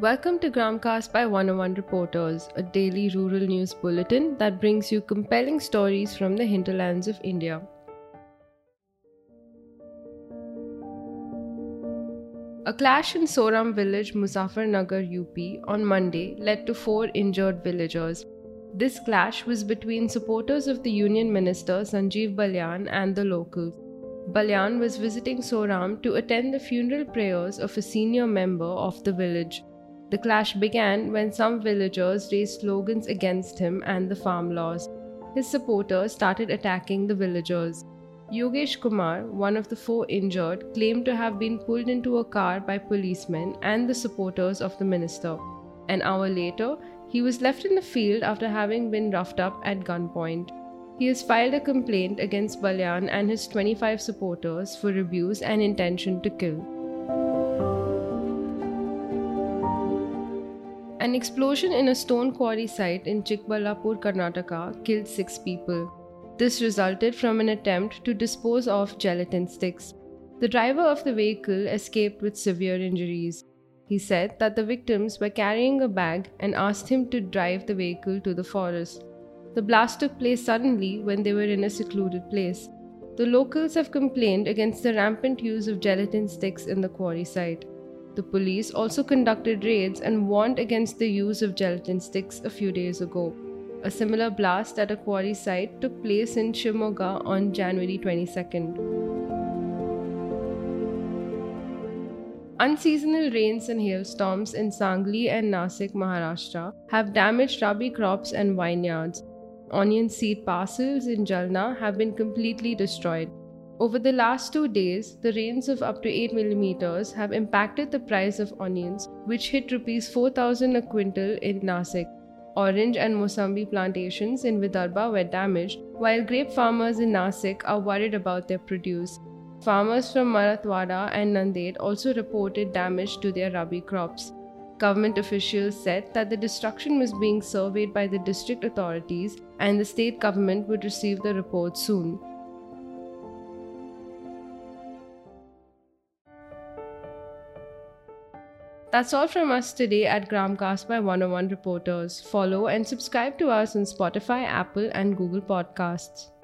Welcome to Gramcast by 101 Reporters, a daily rural news bulletin that brings you compelling stories from the hinterlands of India. A clash in Soram village, Muzaffarnagar, UP on Monday led to 4 injured villagers. This clash was between supporters of the Union Minister Sanjeev Balyan and the locals. Balyan was visiting Soram to attend the funeral prayers of a senior member of the village. The clash began when some villagers raised slogans against him and the farm laws. His supporters started attacking the villagers. Yogesh Kumar, one of the 4 injured, claimed to have been pulled into a car by policemen and the supporters of the minister. An hour later, he was left in the field after having been roughed up at gunpoint. He has filed a complaint against Balyan and his 25 supporters for abuse and intention to kill. An explosion in a stone quarry site in Chickballapur, Karnataka, killed 6 people. This resulted from an attempt to dispose of gelatin sticks. The driver of the vehicle escaped with severe injuries. He said that the victims were carrying a bag and asked him to drive the vehicle to the forest. The blast took place suddenly when they were in a secluded place. The locals have complained against the rampant use of gelatin sticks in the quarry site. The police also conducted raids and warned against the use of gelatin sticks a few days ago. A similar blast at a quarry site took place in Shimoga on January 22nd. Unseasonal rains and hailstorms in Sangli and Nashik, Maharashtra, have damaged rabi crops and vineyards. Onion seed parcels in Jalna have been completely destroyed. Over the last 2 days, the rains of up to 8 mm have impacted the price of onions, which hit Rs 4,000 a quintal in Nashik. Orange and Mosambi plantations in Vidarbha were damaged, while grape farmers in Nashik are worried about their produce. Farmers from Marathwada and Nanded also reported damage to their rabi crops. Government officials said that the destruction was being surveyed by the district authorities and the state government would receive the report soon. That's all from us today at Gramcast by 101 Reporters. Follow and subscribe to us on Spotify, Apple and Google Podcasts.